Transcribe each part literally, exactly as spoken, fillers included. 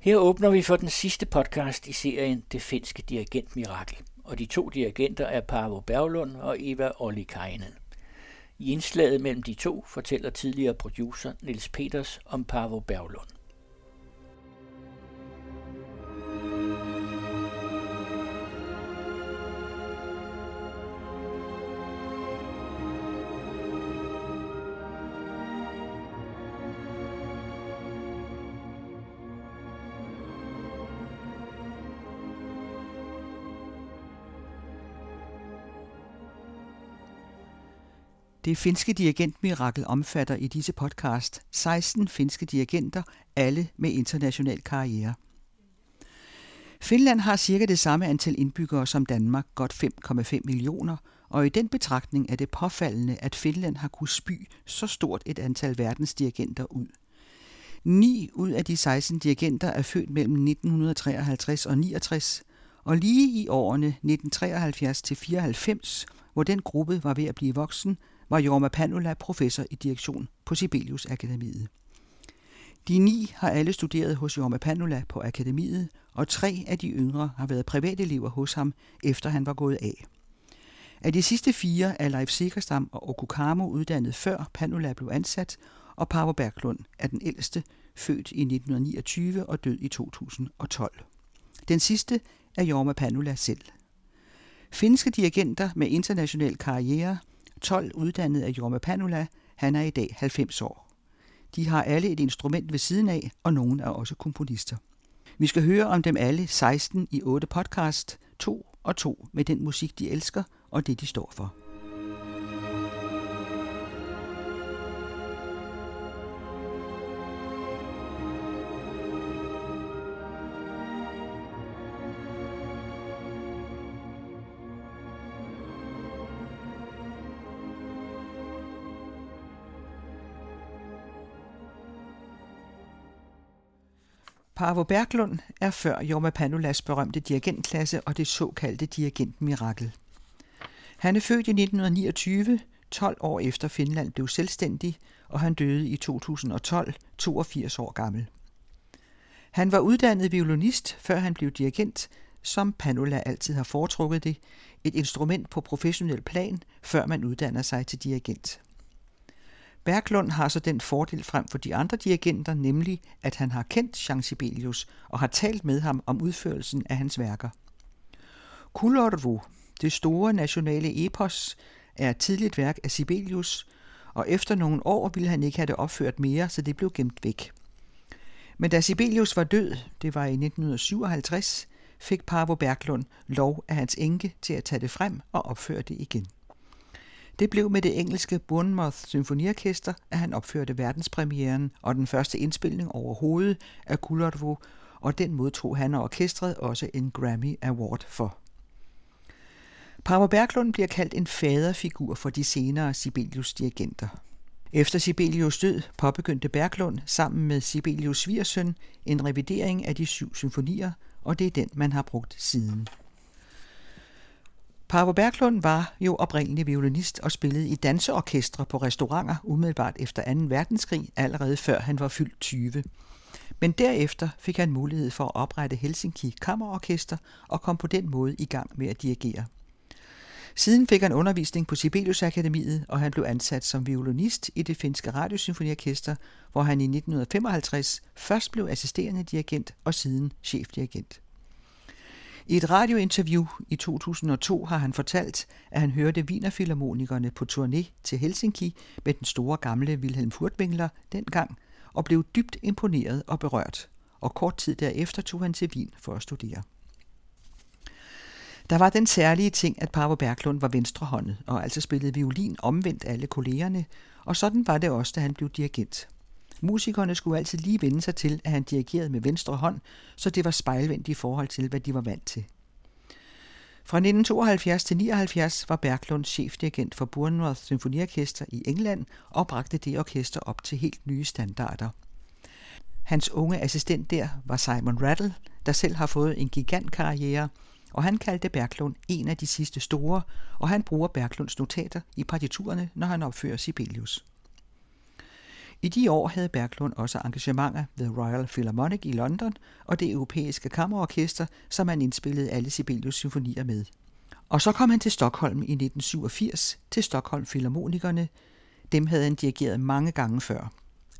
Her åbner vi for den sidste podcast i serien Det finske dirigentmirakel, og de to dirigenter er Paavo Berglund og Eva Ollikainen. I indslaget mellem de to fortæller tidligere producer Niels Peters om Paavo Berglund. Det finske dirigentmirakel omfatter i disse podcast seksten finske dirigenter, alle med international karriere. Finland har cirka det samme antal indbyggere som Danmark, godt fem komma fem millioner, og i den betragtning er det påfaldende, at Finland har kunnet spy så stort et antal verdensdirigenter ud. Ni ud af de seksten dirigenter er født mellem nitten treoghalvtreds og niogtres, og lige i årene nitten treoghalvfjerds til fireoghalvfems, hvor den gruppe var ved at blive voksen, var Jorma Panula professor i direktion på Sibelius Akademiet. De ni har alle studeret hos Jorma Panula på akademiet, og tre af de yngre har været privatelever hos ham, efter han var gået af. Af de sidste fire er Leif Segerstam og Okko Kamu uddannet før Panula blev ansat, og Paavo Berglund er den ældste, født i nitten niogtyve og død i to tusind og tolv. Den sidste er Jorma Panula selv. Finske dirigenter med international karriere, tolv uddannet af Jorma Panula, han er i dag halvfems år. De har alle et instrument ved siden af, og nogen er også komponister. Vi skal høre om dem alle seksten i otte podcast, to og to med den musik, de elsker og det, de står for. Paavo Berglund er før Jorma Panulas berømte dirigentklasse og det såkaldte dirigentmirakel. Han er født i nitten niogtyve, tolv år efter Finland blev selvstændig, og han døde i to tusind og tolv, toogfirs år gammel. Han var uddannet violinist, før han blev dirigent, som Panula altid har foretrukket det, et instrument på professionel plan, før man uddanner sig til dirigent. Berglund har så den fordel frem for de andre dirigenter, nemlig at han har kendt Jean Sibelius og har talt med ham om udførelsen af hans værker. Kullervo, det store nationale epos, er et tidligt værk af Sibelius, og efter nogle år ville han ikke have det opført mere, så det blev gemt væk. Men da Sibelius var død, det var i nitten syvoghalvtreds, fik Paavo Berglund lov af hans enke til at tage det frem og opføre det igen. Det blev med det engelske Bournemouth symfoniorkester, at han opførte verdenspremieren og den første indspilning overhovedet af Kullervo, og den modtog han og orkestret også en Grammy Award for. Paavo Berglund bliver kaldt en faderfigur for de senere Sibelius-dirigenter. Efter Sibelius' død påbegyndte Berglund sammen med Sibelius' svigersøn en revidering af de syv symfonier, og det er den, man har brugt siden. Paavo Berglund var jo oprindelig violinist og spillede i danseorkestre på restauranter umiddelbart efter anden verdenskrig, allerede før han var fyldt tyve. Men derefter fik han mulighed for at oprette Helsinki Kammerorkester og kom på den måde i gang med at dirigere. Siden fik han undervisning på Sibelius Akademiet, og han blev ansat som violinist i det finske radiosymfoniorkester, hvor han i nitten femoghalvtreds først blev assisterende dirigent og siden chefdirigent. I et radiointerview i to tusind og to har han fortalt, at han hørte Wiener Philharmonikerne på turné til Helsinki med den store gamle Wilhelm Furtwängler dengang, og blev dybt imponeret og berørt, og kort tid derefter tog han til Wien for at studere. Der var den særlige ting, at Paavo Berglund var venstrehåndet, og altså spillede violin omvendt alle kollegerne, og sådan var det også, da han blev dirigent. Musikerne skulle altid lige vende sig til, at han dirigerede med venstre hånd, så det var spejlvendt i forhold til, hvad de var vant til. Fra nitten tooghalvfjerds til nioghalvfjerds var Berglund chefdirigent for Bournemouth Symfoniorkester i England og bragte det orkester op til helt nye standarder. Hans unge assistent der var Simon Rattle, der selv har fået en gigantkarriere, og han kaldte Berglund en af de sidste store, og han bruger Berglunds notater i partiturerne, når han opfører Sibelius. I de år havde Berglund også engagementer ved Royal Philharmonic i London og det europæiske kammerorkester, som han indspillede alle Sibelius symfonier med. Og så kom han til Stockholm i nitten syvogfirs til Stockholm Filharmonikerne. Dem havde han dirigeret mange gange før.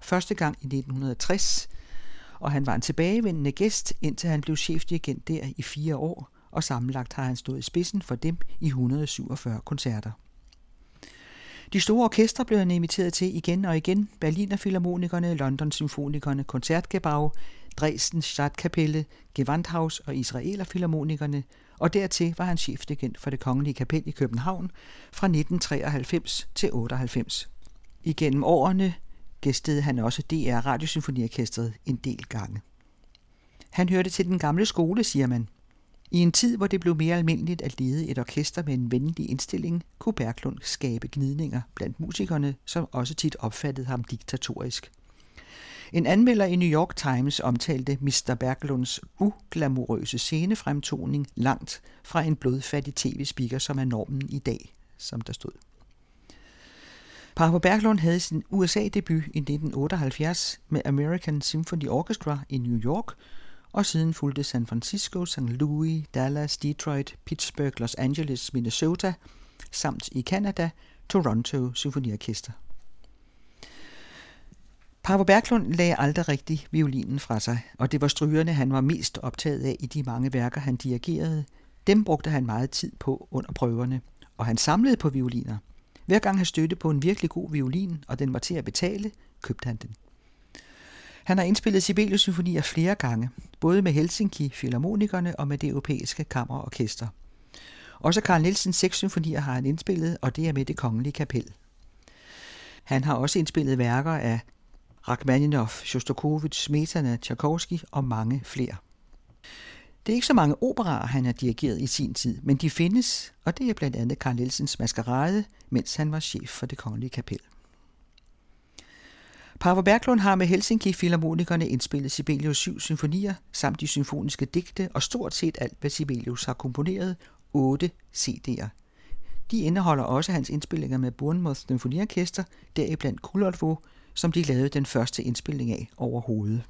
Første gang i nitten tres, og han var en tilbagevendende gæst, indtil han blev chefdirigent der i fire år, og sammenlagt har han stået i spidsen for dem i et hundrede og syvogfyrre koncerter. De store orkestre blev han inviteret til igen og igen. Berliner Philharmonikerne, London Symfoniorkestret, Konzertgebäude, Dresdens Staatskapelle, Gewandhaus og Israeliska Filharmonikerne, og dertil var han chefdirigent for Det Kongelige Kapel i København fra nitten treoghalvfems til otteoghalvfems. Igennem årene gæstede han også D R Radiosymfoniorkestret en del gange. Han hørte til den gamle skole, siger man. I en tid, hvor det blev mere almindeligt at lede et orkester med en venlig indstilling, kunne Berglund skabe gnidninger blandt musikerne, som også tit opfattede ham diktatorisk. En anmelder i New York Times omtalte mister Berglunds uglamorøse scenefremtoning langt fra en blodfattig tv-speaker, som er normen i dag, som der stod. Paavo Berglund havde sin U S A-debut i nitten otteoghalvfjerds med American Symphony Orchestra i New York, og siden fulgte San Francisco, Saint Louis, Dallas, Detroit, Pittsburgh, Los Angeles, Minnesota, samt i Canada, Toronto Symfoniorkester. Paavo Berglund lagde aldrig rigtig violinen fra sig, og det var strygerne, han var mest optaget af i de mange værker, han dirigerede. Dem brugte han meget tid på under prøverne, og han samlede på violiner. Hver gang han stødte på en virkelig god violin, og den var til at betale, købte han den. Han har indspillet Sibelius symfonier flere gange, både med Helsinki Filharmonikerne og med det europæiske kammerorkester. Også Carl Nielsens seks symfonier har han indspillet, og det er med Det Kongelige Kapel. Han har også indspillet værker af Rachmaninoff, Shostakovich, Smetana, Tchaikovsky og mange flere. Det er ikke så mange operaer, han har dirigeret i sin tid, men de findes, og det er blandt andet Carl Nielsens Maskerade, mens han var chef for Det Kongelige Kapel. Paavo Berglund har med Helsinki Filharmonikerne indspillet Sibelius syv symfonier, samt de symfoniske digte og stort set alt, hvad Sibelius har komponeret, otte C D'er. De indeholder også hans indspillinger med Bournemouth Symfoniorkester, deriblandt Kullervo, som de lavede den første indspilling af overhovedet.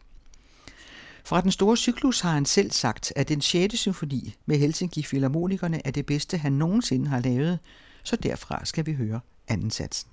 Fra den store cyklus har han selv sagt, at den sjette symfoni med Helsinki Filharmonikerne er det bedste, han nogensinde har lavet, så derfra skal vi høre anden satsen.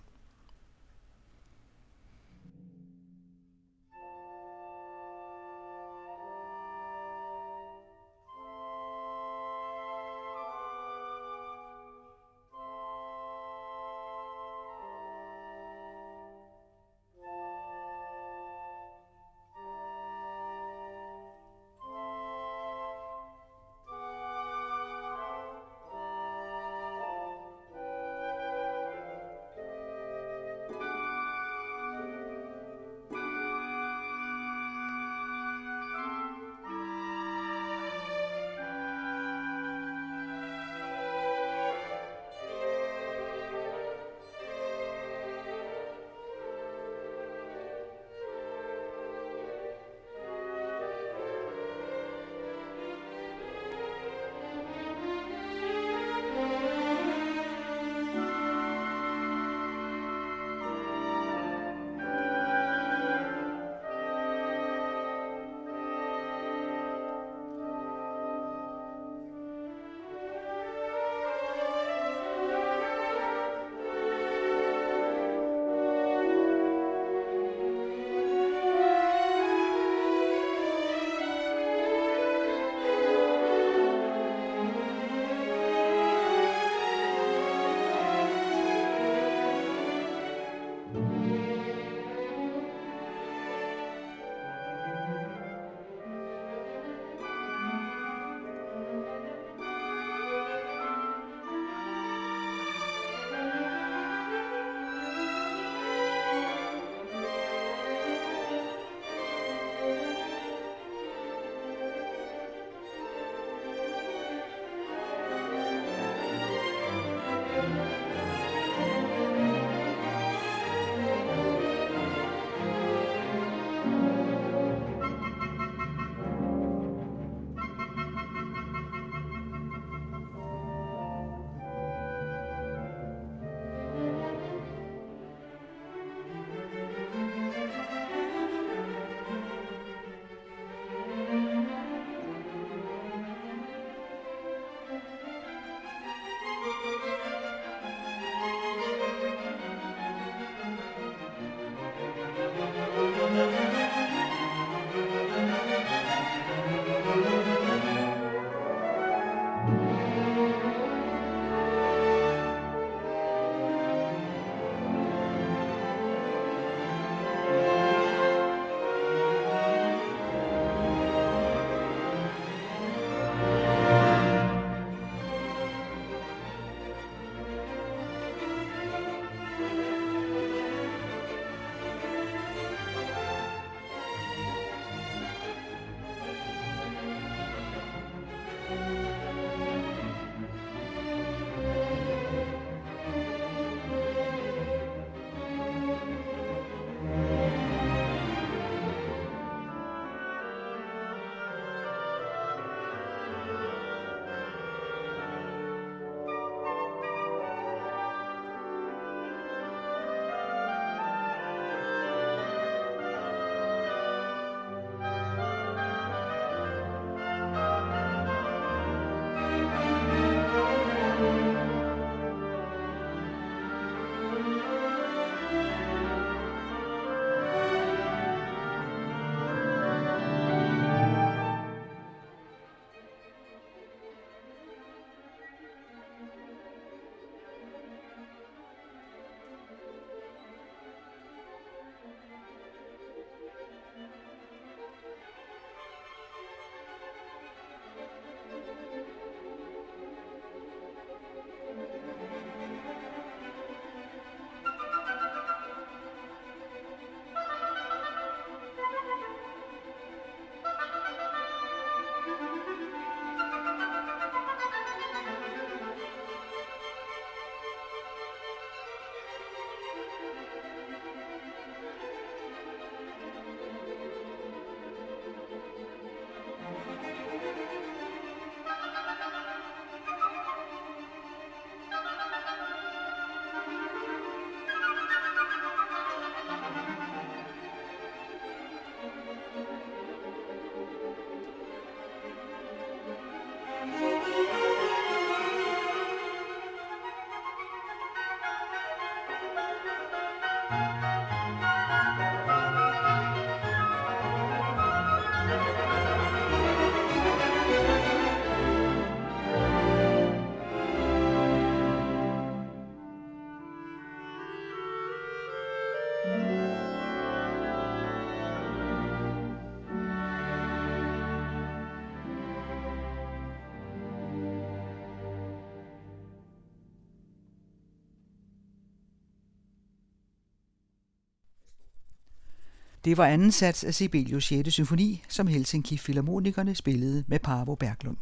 Det var anden sats af Sibelius' sjette symfoni, som Helsinki Filharmonikerne spillede med Paavo Berglund.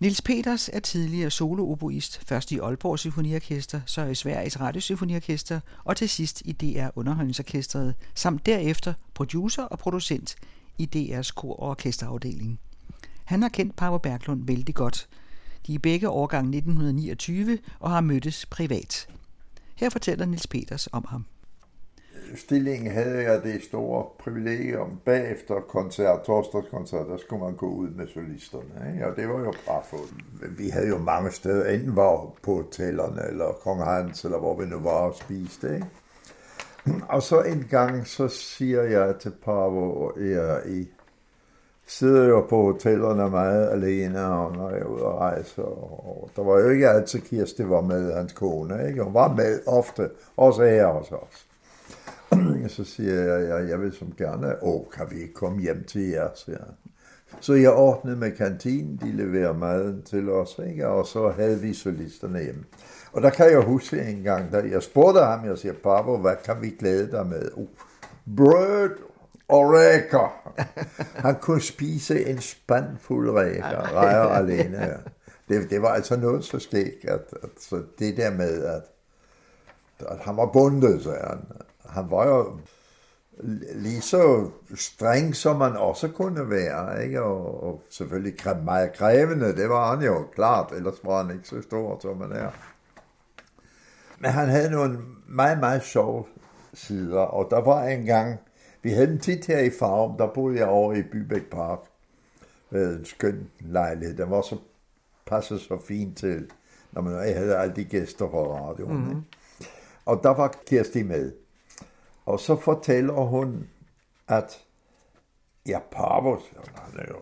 Niels Peters er tidligere solooboist, først i Aalborg Symfoniorkester, så i Sveriges Radiosymfoniorkester og til sidst i D R Underholdningsorkestret, samt derefter producer og producent i D R's kor- og orkesterafdeling. Han har kendt Paavo Berglund vældig godt. De er begge årgang nitten niogtyve og har mødtes privat. Her fortæller Niels Peters om ham. Stillingen havde jeg det store privilegium bagefter koncert, torsdagskoncert, der skulle man gå ud med solisterne, ikke? Og det var jo pragtfuldt. Vi havde jo mange steder, enten var på hotellerne, eller Kong Hans, eller hvor vi nu var og spiste, ikke? Og så en gang, så siger jeg til Paavo, og jeg I sidder jo på hotellerne meget alene, og når jeg er ude og rejse, og der var jo ikke altid Kirsten var med, hans kone, ikke? Hun var med ofte, også her hos os. Så siger jeg, jeg, jeg vil som gerne, åh, kan vi ikke komme hjem til jer, siger jeg. Så jeg ordnede med kantinen, de leverer maden til os, ikke? Og så havde vi solisterne hjemme. Og der kan jeg huske en gang, da jeg spurgte ham, jeg siger, Paavo, hvad kan vi glæde dig med? Uh, brød og rækker. Han kunne spise en spand fuld rækker, rejer alene. Det, det var altså noget så skægt, at, at så det der med, at, at han var bundet, sagde han. Han var jo lige så streng, som man også kunne være, ikke? Og, og selvfølgelig meget krævende, det var han jo klart, ellers var han ikke så stor, som man er. Men han havde nogle meget, meget sjove sider, og der var en gang, vi havde den tit her i Farum, der boede jeg over i Bybæk Park, med en skøn lejlighed, den var så passet så fint til, når man havde alle de gæster fra radioen. Mm-hmm. Og der var Kirsti med. Og så fortæller hun, at ja, Paavo, han er jo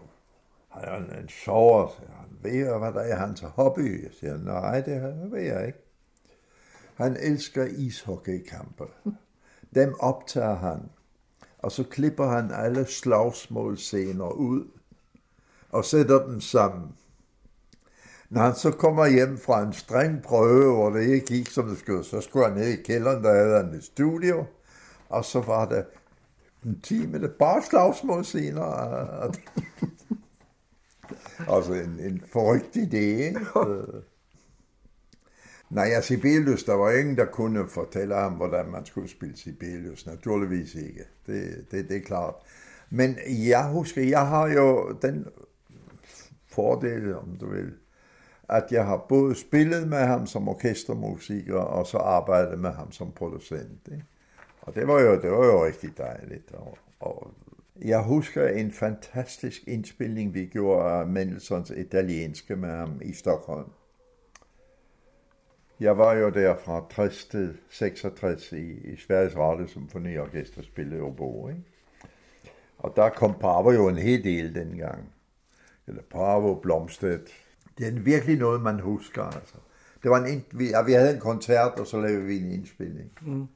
han er en sover, han ved jo, hvad der er hans hobby. Jeg siger, nej, det ved jeg ikke. Han elsker ishockeykampe. Dem optager han, og så klipper han alle slagsmålscener ud og sætter dem sammen. Når han så kommer hjem fra en streng prøve, hvor det ikke gik, som det skulle, så skulle han ned i kælderen, der havde han et studio. Og så var det en time, det bare slagsmål senere. Altså en, en forrygt idé, ikke? Nej, ja, Sibelius, der var ingen, der kunne fortælle ham, hvordan man skulle spille Sibelius. Naturligvis ikke. Det, det, det er klart. Men jeg husker, jeg har jo den fordel, om du vil, at jeg har både spillet med ham som orkestermusiker, og så arbejdet med ham som producent. Ikke? Og det var, jo, det var jo rigtig dejligt. Og, og jeg husker en fantastisk indspilning, vi gjorde af Mendelssohns italienske med ham i Stockholm. Jeg var jo der fra tres til seksogtres i, i Sveriges Radios Symfoniorkester spillede obo, ikke? Og der kom Paavo jo en hel del dengang. Eller Paavo Blomstedt. Det er virkelig noget, man husker, altså. Det var en, vi, ja, vi havde en koncert, og så lavede vi en indspilning. Mm.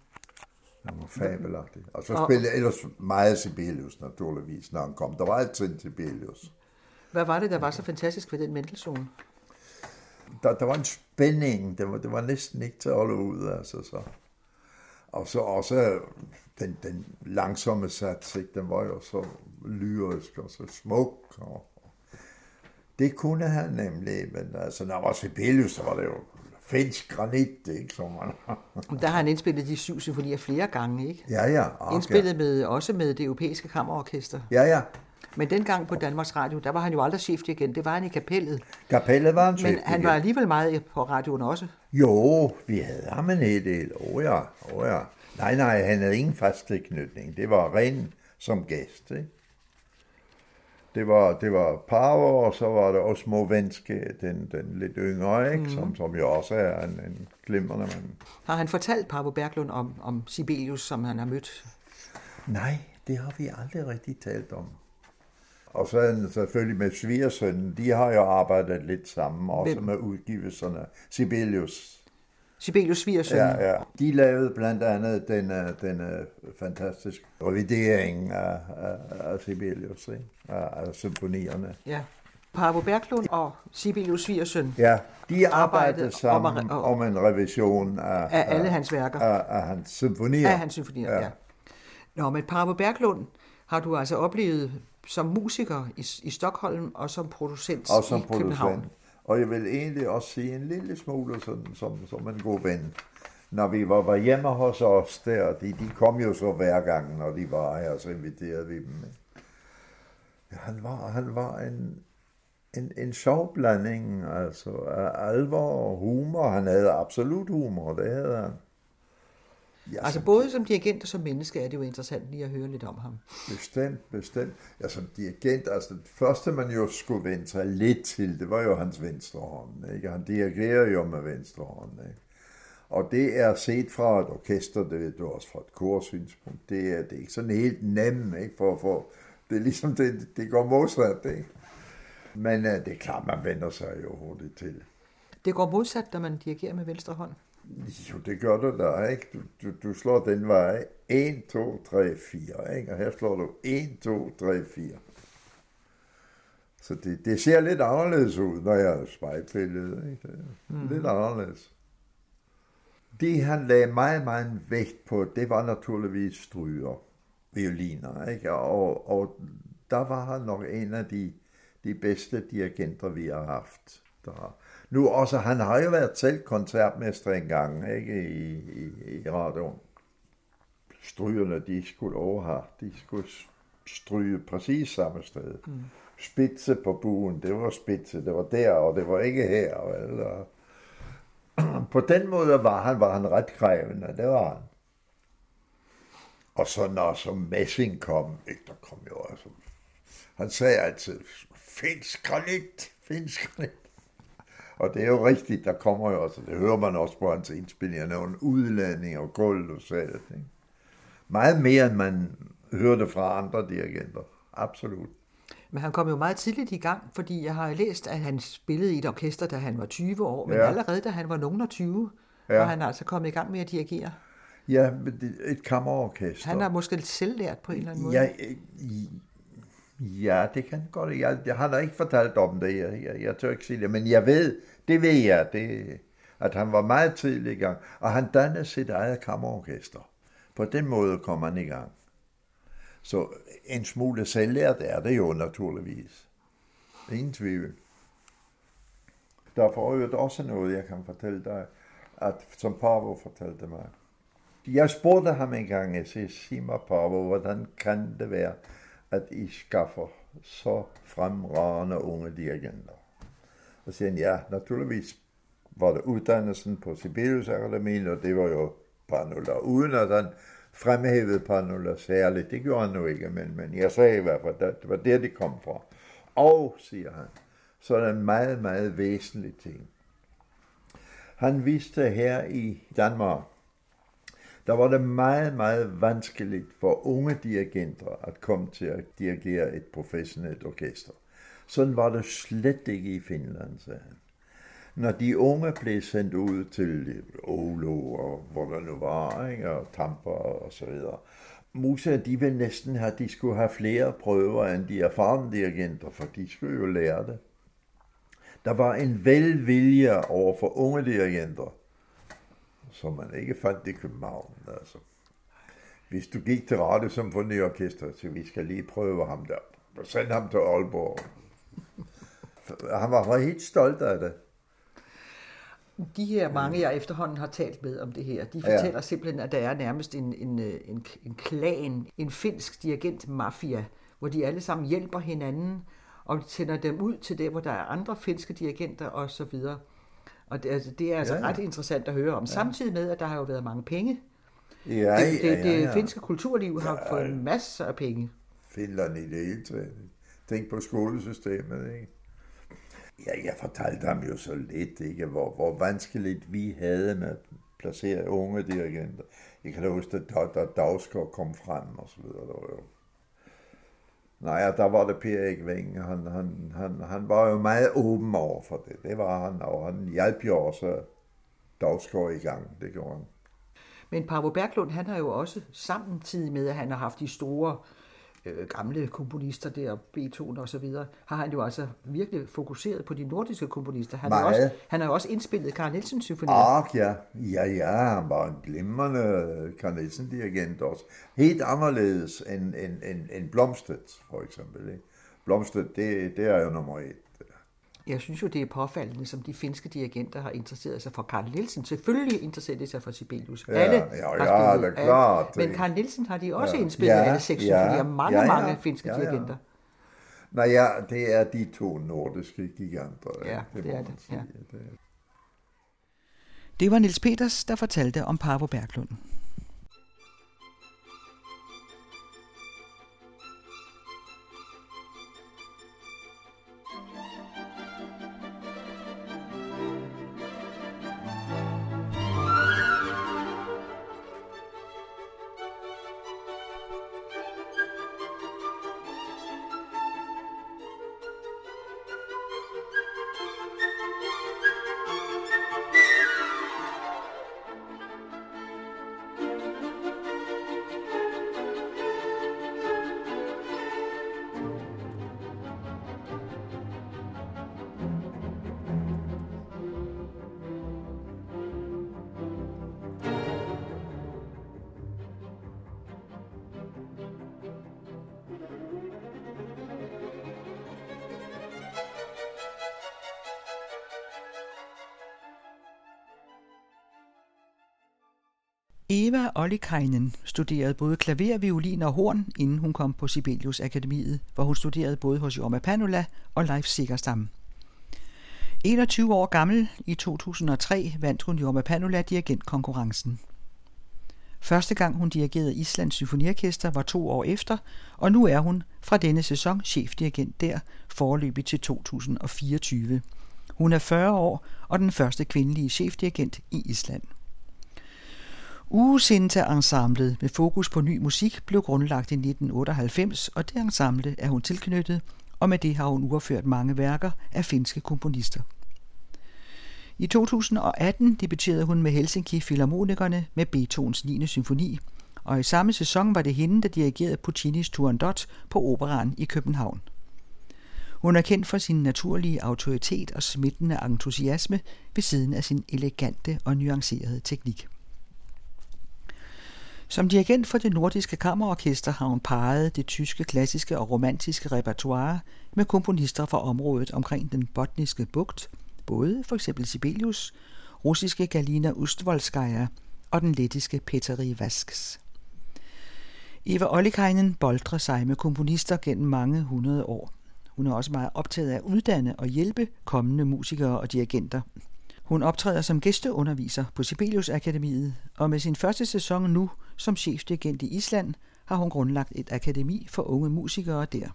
Det var fabelagtigt. Og så spillede og... ellers meget Sibelius, naturligvis, når han kom. Der var altid en Sibelius. Hvad var det, der var så fantastisk ved den Mendelssohn? Der, der var en spænding, det var, det var næsten ikke til at holde ud, altså så. Og så også den, den langsomme sats, ikke? Den var jo så lyrisk og så smuk. Og det kunne han nemlig, men altså, når det var Sibelius, så var det jo finsk granit, ikke? Som man... Der har han indspillet de syv symfonier flere gange, ikke? Ja, ja. Okay. Indspillet med, også med det europæiske kammerorkester. Ja, ja. Men dengang på Danmarks Radio, der var han jo aldrig chefdirigent. Det var han i kapellet. Kapellet var han chefdirigent. Men han var alligevel meget på radioen også. Jo, vi havde ham en hel del. Åh oh ja, åh oh ja. Nej, nej, han havde ingen fast tilknytning. Det var ren som gæst, ikke? Det var, det var Paavo, og så var det Osmo Venske, den, den lidt yngre, ikke? Mm. Som, som jo også er en, en glimrende mand. Har han fortalt Paavo Berglund om, om Sibelius, som han har mødt? Nej, det har vi aldrig rigtig talt om. Og så selvfølgelig med svigersønnen, de har jo arbejdet lidt sammen, også Hvem? Med udgivelserne. Sibelius. Sibelius svigersønnen? Ja, ja. De lavede blandt andet den, den fantastiske revidering af, af Sibelius, ikke? Af, af symfonierne. Ja. Paavo Berglund og Sibelius svigersøn. Ja, de arbejdede sammen om, om en revision af, af alle hans værker. Af, af hans symfonier. Af hans symfonier, ja. ja. Nå, men Paavo Berglund har du altså oplevet... som musiker i, i Stockholm og som producent og som i producent. København. Og jeg vil egentlig også sige en lille smule sådan, som, som en god ven. Når vi var, var hjemme hos os der, de, de kom jo så hver gang, når de var her, så inviterede vi dem. Ja, han var, han var en, en, en sjov blanding, altså af alvor og humor. Han havde absolut humor, det havde han. Ja, altså som, både som dirigent og som menneske er det jo interessant lige at høre lidt om ham. Bestemt, bestemt. Ja, som dirigent, altså det første man jo skulle vente sig lidt til, det var jo hans venstre hånd, ikke? Han dirigerer jo med venstre hånd, ikke? Og det er set fra et orkester, det ved du også fra et korsynspunkt, det er, det er ikke sådan helt nemt, ikke? For at få, det er ligesom, det, det går modsat, ikke? Men uh, det er klart, man vender sig jo hurtigt til. Det går modsat, når man dirigerer med venstre hånd? Jo, det gør du da, ikke? Du, du, du slår den vej. en, to, tre, fire, ikke? Og her slår du en, to, tre, fire. Så det, det ser lidt anderledes ud, når jeg er spejlbilledet, ikke? Det er mm. lidt anderledes. Det, han lagde meget, meget vægt på, det var naturligvis stryger, violiner, ikke? Og, og der var han nok en af de, de bedste dirigenter, vi har haft, der har. Nu også, han har jo været selv koncertmester engang, ikke, i, i, i radioen. Strygerne, de skulle overhave, de skulle stryge præcis samme sted. Mm. Spidse på buen, det var spidse, det var der, og det var ikke her. Eller. På den måde var han, var han ret krævende, det var han. Og så når så Messing kom, ikke, der kom jo også, han sagde altid, finsk granit, finsk granit. Og det er jo rigtigt, der kommer jo også, det hører man også på hans indspilninger, nogle udladninger og gulv og sådan ting. Meget mere, end man hørte fra andre dirigenter. Absolut. Men han kom jo meget tidligt i gang, fordi jeg har læst, at han spillede i et orkester, da han var tyve år, men ja. Allerede da han var nogen af tyve, ja. Var han altså kommet i gang med at dirigere. Ja, et kammerorkester. Han har måske selv lært på en eller anden måde. Ja, i Ja, det kan godt. Jeg, jeg har da ikke fortalt om det. Jeg, jeg, jeg tør ikke sige det, men jeg ved, det ved jeg, det, at han var meget tidlig i gang. Og han dannede sit eget kammerorkester. På den måde kom han i gang. Så en smule selvlært er det jo naturligvis. Ingen tvivl. Der er forøvet også noget, jeg kan fortælle dig, at, som Paavo fortalte mig. Jeg spurgte ham en gang, jeg siger, sig mig Paavo, hvordan kan det være, at I skaffer så fremragende unge dirigenter? Og siger han, ja, naturligvis var det uddannelsen på Sibelius Akademiet, og det var jo Panula, uden at han fremhævede Panula særligt. Det gjorde han nu ikke, men, men jeg sagde i hvert fald, at det var der, det kom fra. Og, siger han, så er det en meget, meget væsentlig ting. Han vidste her i Danmark, der var det meget, meget vanskeligt for unge dirigenter at komme til at dirigere et professionelt orkester. Sådan var det slet ikke i Finland, sagde han. Når de unge blev sendt ud til Oulu og hvor der nu var, ikke, og Tampa og så videre, musikere, de ville næsten have, de skulle have flere prøver end de erfarne dirigenter, for de skulle jo lære det. Der var en velvilje over for unge dirigenter, som man ikke fandt i København. Altså. Hvis du gik til Radio Symfoniorkester, så vi skal lige prøve ham der, og send ham til Aalborg. Han var helt stolt af det. De her mange, jeg efterhånden har talt med om det her, de fortæller ja. simpelthen, at der er nærmest en, en, en, en klan, en finsk dirigentmafia, hvor de alle sammen hjælper hinanden og sender dem ud til det, hvor der er andre finske dirigenter og så videre. Og det, altså, det er altså ja, ja. ret interessant at høre om. Ja. Samtidig med, at der har jo været mange penge. Ja, det, det, ja, ja, ja. det finske kulturliv har ja, fået masser af penge. Finland i det hele taget. Tænk på skolesystemet, ikke? Ja, jeg fortalte ham jo så lidt, ikke? Hvor, hvor vanskeligt vi havde med at placere unge dirigenter. Jeg kan da huske, at da, da Dagsgaard kom frem og så videre. Der var jo... Nej, der var det Per Erik Weng. Han, han, han, han var jo meget åben over for det. Det var han, og han hjalp jo også Dagsgaard i gang. Det gjorde han. Men Paavo Berglund, han har jo også samtidig med, at han har haft de store... gamle komponister der, Beethoven og så videre, har han jo altså virkelig fokuseret på de nordiske komponister. Han har også, han har jo også indspillet Carl Nielsen symfonier. Ark, ja. Ja, ja, han var en glimrende Carl Nielsen dirigent også. Helt anderledes end, end, end, end Blomstedt, for eksempel. Ikke? Blomstedt, det, det er jo nummer et. Jeg synes jo, det er påfaldende, som de finske dirigenter har interesseret sig for Carl Nielsen. Selvfølgelig interesserer de sig for Sibelius. Ja, alle ja, ja, det er klart. Men Carl Nielsen har de også ja. indspillet ja, alle seks, ja, fordi der er mange, ja, ja. mange finske ja, ja. dirigenter. Nej, ja, det er de to nordiske giganter. Ja, ja det, det er det. Ja. Det var Niels Peters, der fortalte om Paavo Berglund. Eva Ollikainen studerede både klaver, violin og horn, inden hun kom på Sibelius Akademiet, hvor hun studerede både hos Jorma Panula og Leif Segerstam. enogtyve år gammel, i to tusind og tre, vandt hun Jorma Panula dirigentkonkurrencen. Første gang hun dirigerede Islands Symfoniorkester var to år efter, og nu er hun fra denne sæson chefdirigent der, foreløbig til to tusind og fireogtyve. Hun er fyrre år og den første kvindelige chefdirigent i Island. Ugesinta-ensemblet med fokus på ny musik blev grundlagt i nitten otteoghalvfems, og det ensemble er hun tilknyttet, og med det har hun uafført mange værker af finske komponister. I to tusind og atten debuterede hun med Helsinki Filharmonikerne med Beethovens niende symfoni, og i samme sæson var det hende, der dirigerede Puccinis Turandot på Operaen i København. Hun er kendt for sin naturlige autoritet og smittende entusiasme ved siden af sin elegante og nuancerede teknik. Som dirigent for det nordiske kammerorkester har hun parret det tyske, klassiske og romantiske repertoire med komponister fra området omkring den botniske bugt, både for eksempel Sibelius, russiske Galina Ustvolskaja og den lettiske Petteri Vasks. Eva Ollikainen boltrer sig med komponister gennem mange hundrede år. Hun er også meget optaget af at uddanne og hjælpe kommende musikere og dirigenter. Hun optræder som gæsteunderviser på Sibelius Akademiet, og med sin første sæson nu som chefdirigent i Island har hun grundlagt et akademi for unge musikere der.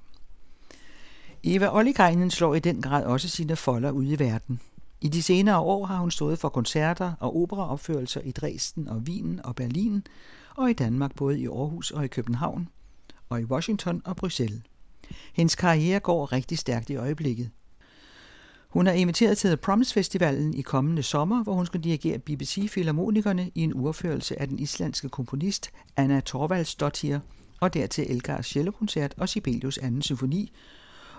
Eva Ollikainen slår i den grad også sine folder ude i verden. I de senere år har hun stået for koncerter og operaopførelser i Dresden og Wien og Berlin, og i Danmark både i Aarhus og i København, og i Washington og Bruxelles. Hendes karriere går rigtig stærkt i øjeblikket. Hun er inviteret til The Proms-festivalen i kommende sommer, hvor hun skal dirigere B B C Filharmonikerne i en uopførelse af den islandske komponist Anna Thorvaldsdóttir og dertil Elgars cellokoncert og Sibelius anden symfoni.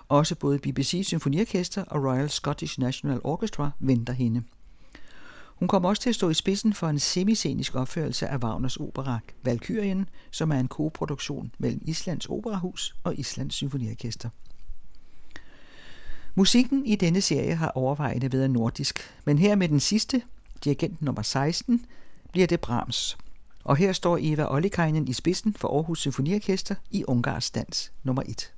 Også både B B C Symfoniorkester og Royal Scottish National Orchestra venter hende. Hun kommer også til at stå i spidsen for en semiscenisk opførelse af Wagners opera Valkyrien, som er en koproduktion mellem Islands Operahus og Islands Symfoniorkester. Musikken i denne serie har overvejende været nordisk, men her med den sidste, dirigent nummer seksten, bliver det Brahms. Og her står Eva Ollikainen i spidsen for Aarhus Symfoniorkester i Ungarns dans nummer et.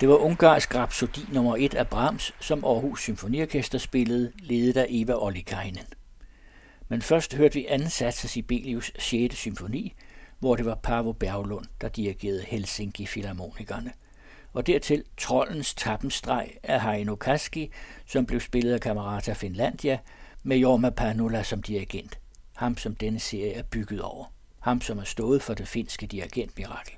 Det var Ungarsk Rhapsodi nummer et af Brahms, som Aarhus Symfoniorkester spillede, ledet af Eva Ollikainen. Men først hørte vi anden sats af Sibelius sjette symfoni, hvor det var Paavo Berglund, der dirigerede Helsinki Filharmonikerne. og dertil Trollens tappenstreg af Heino Kaski, som blev spillet af Camerata Finlandia, med Jorma Panula som dirigent. Ham, som denne serie er bygget over. Ham, som har stået for det finske dirigentmirakel.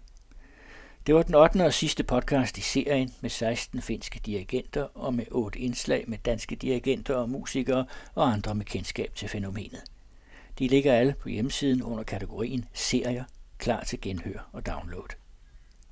Det var den ottende og sidste podcast i serien med seksten finske dirigenter og med otte indslag med danske dirigenter og musikere og andre med kendskab til fænomenet. De ligger alle på hjemmesiden under kategorien serier, klar til genhør og download.